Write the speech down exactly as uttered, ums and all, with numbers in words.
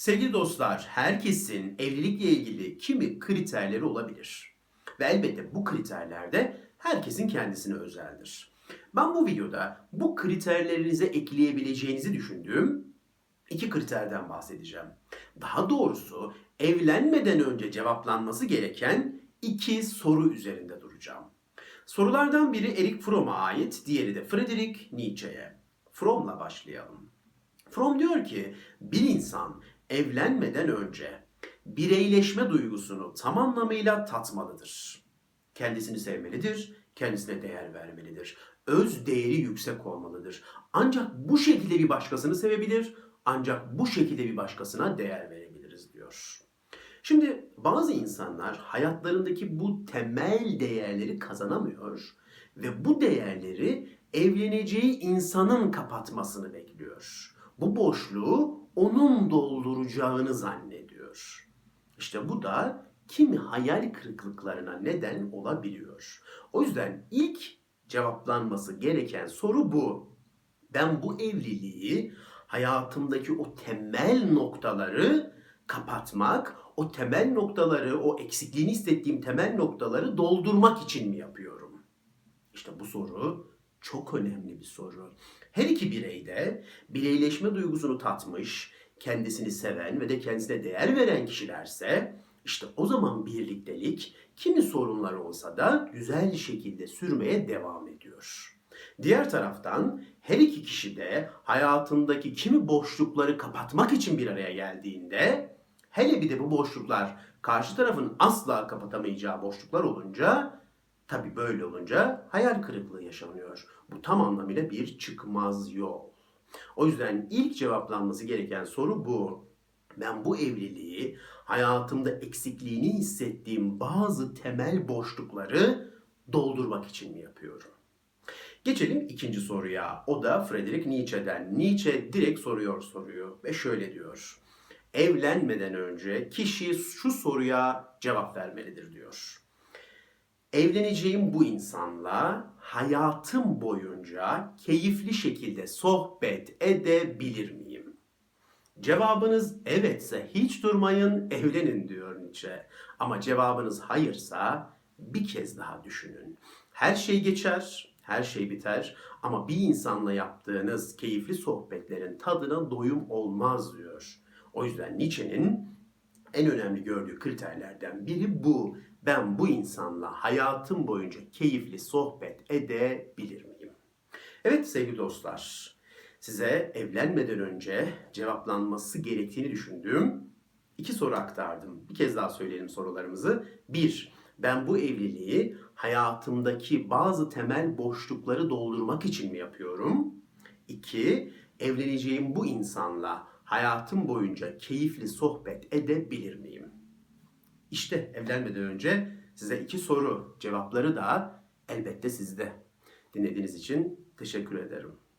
Sevgili dostlar, herkesin evlilikle ilgili kimi kriterleri olabilir. Ve elbette bu kriterler de herkesin kendisine özeldir. Ben bu videoda bu kriterlerinize ekleyebileceğinizi düşündüğüm iki kriterden bahsedeceğim. Daha doğrusu evlenmeden önce cevaplanması gereken iki soru üzerinde duracağım. Sorulardan biri Erich Fromm'a ait, diğeri de Friedrich Nietzsche'ye. Fromm'la başlayalım. Fromm diyor ki, bir insan evlenmeden önce bireyleşme duygusunu tam anlamıyla tatmalıdır. Kendisini sevmelidir, kendisine değer vermelidir. Öz değeri yüksek olmalıdır. Ancak bu şekilde bir başkasını sevebilir, ancak bu şekilde bir başkasına değer verebiliriz diyor. Şimdi bazı insanlar hayatlarındaki bu temel değerleri kazanamıyor ve bu değerleri evleneceği insanın kapatmasını bekliyor. Bu boşluğu onun dolduracağını zannediyor. İşte bu da kimi hayal kırıklıklarına neden olabiliyor. O yüzden ilk cevaplanması gereken soru bu. Ben bu evliliği, hayatımdaki o temel noktaları kapatmak, o temel noktaları, o eksikliğini hissettiğim temel noktaları doldurmak için mi yapıyorum? İşte bu soru çok önemli bir soru. Her iki birey de bireyleşme duygusunu tatmış, kendisini seven ve de kendisine değer veren kişilerse, işte o zaman birliktelik kimi sorunları olsa da güzel şekilde sürmeye devam ediyor. Diğer taraftan her iki kişi de hayatındaki kimi boşlukları kapatmak için bir araya geldiğinde, hele bir de bu boşluklar karşı tarafın asla kapatamayacağı boşluklar olunca, tabii böyle olunca hayal kırıklığı yaşanıyor. Bu tam anlamıyla bir çıkmaz yol. O yüzden ilk cevaplanması gereken soru bu. Ben bu evliliği, hayatımda eksikliğini hissettiğim bazı temel boşlukları doldurmak için mi yapıyorum? Geçelim ikinci soruya. O da Friedrich Nietzsche'den. Nietzsche direkt soruyor soruyu ve şöyle diyor. Evlenmeden önce kişi şu soruya cevap vermelidir diyor. Evleneceğim bu insanla hayatım boyunca keyifli şekilde sohbet edebilir miyim? Cevabınız evetse hiç durmayın, evlenin diyor Nietzsche. Ama cevabınız hayırsa bir kez daha düşünün. Her şey geçer. Her şey biter ama bir insanla yaptığınız keyifli sohbetlerin tadına doyum olmaz diyor. O yüzden Nietzsche'nin en önemli gördüğü kriterlerden biri bu. Ben bu insanla hayatım boyunca keyifli sohbet edebilir miyim? Evet sevgili dostlar, size evlenmeden önce cevaplanması gerektiğini düşündüğüm iki soru aktardım. Bir kez daha söyleyelim sorularımızı. Bir, ben bu evliliği hayatımdaki bazı temel boşlukları doldurmak için mi yapıyorum? İki, evleneceğim bu insanla hayatım boyunca keyifli sohbet edebilir miyim? İşte evlenmeden önce size iki soru, cevapları da elbette sizde. Dinlediğiniz için teşekkür ederim.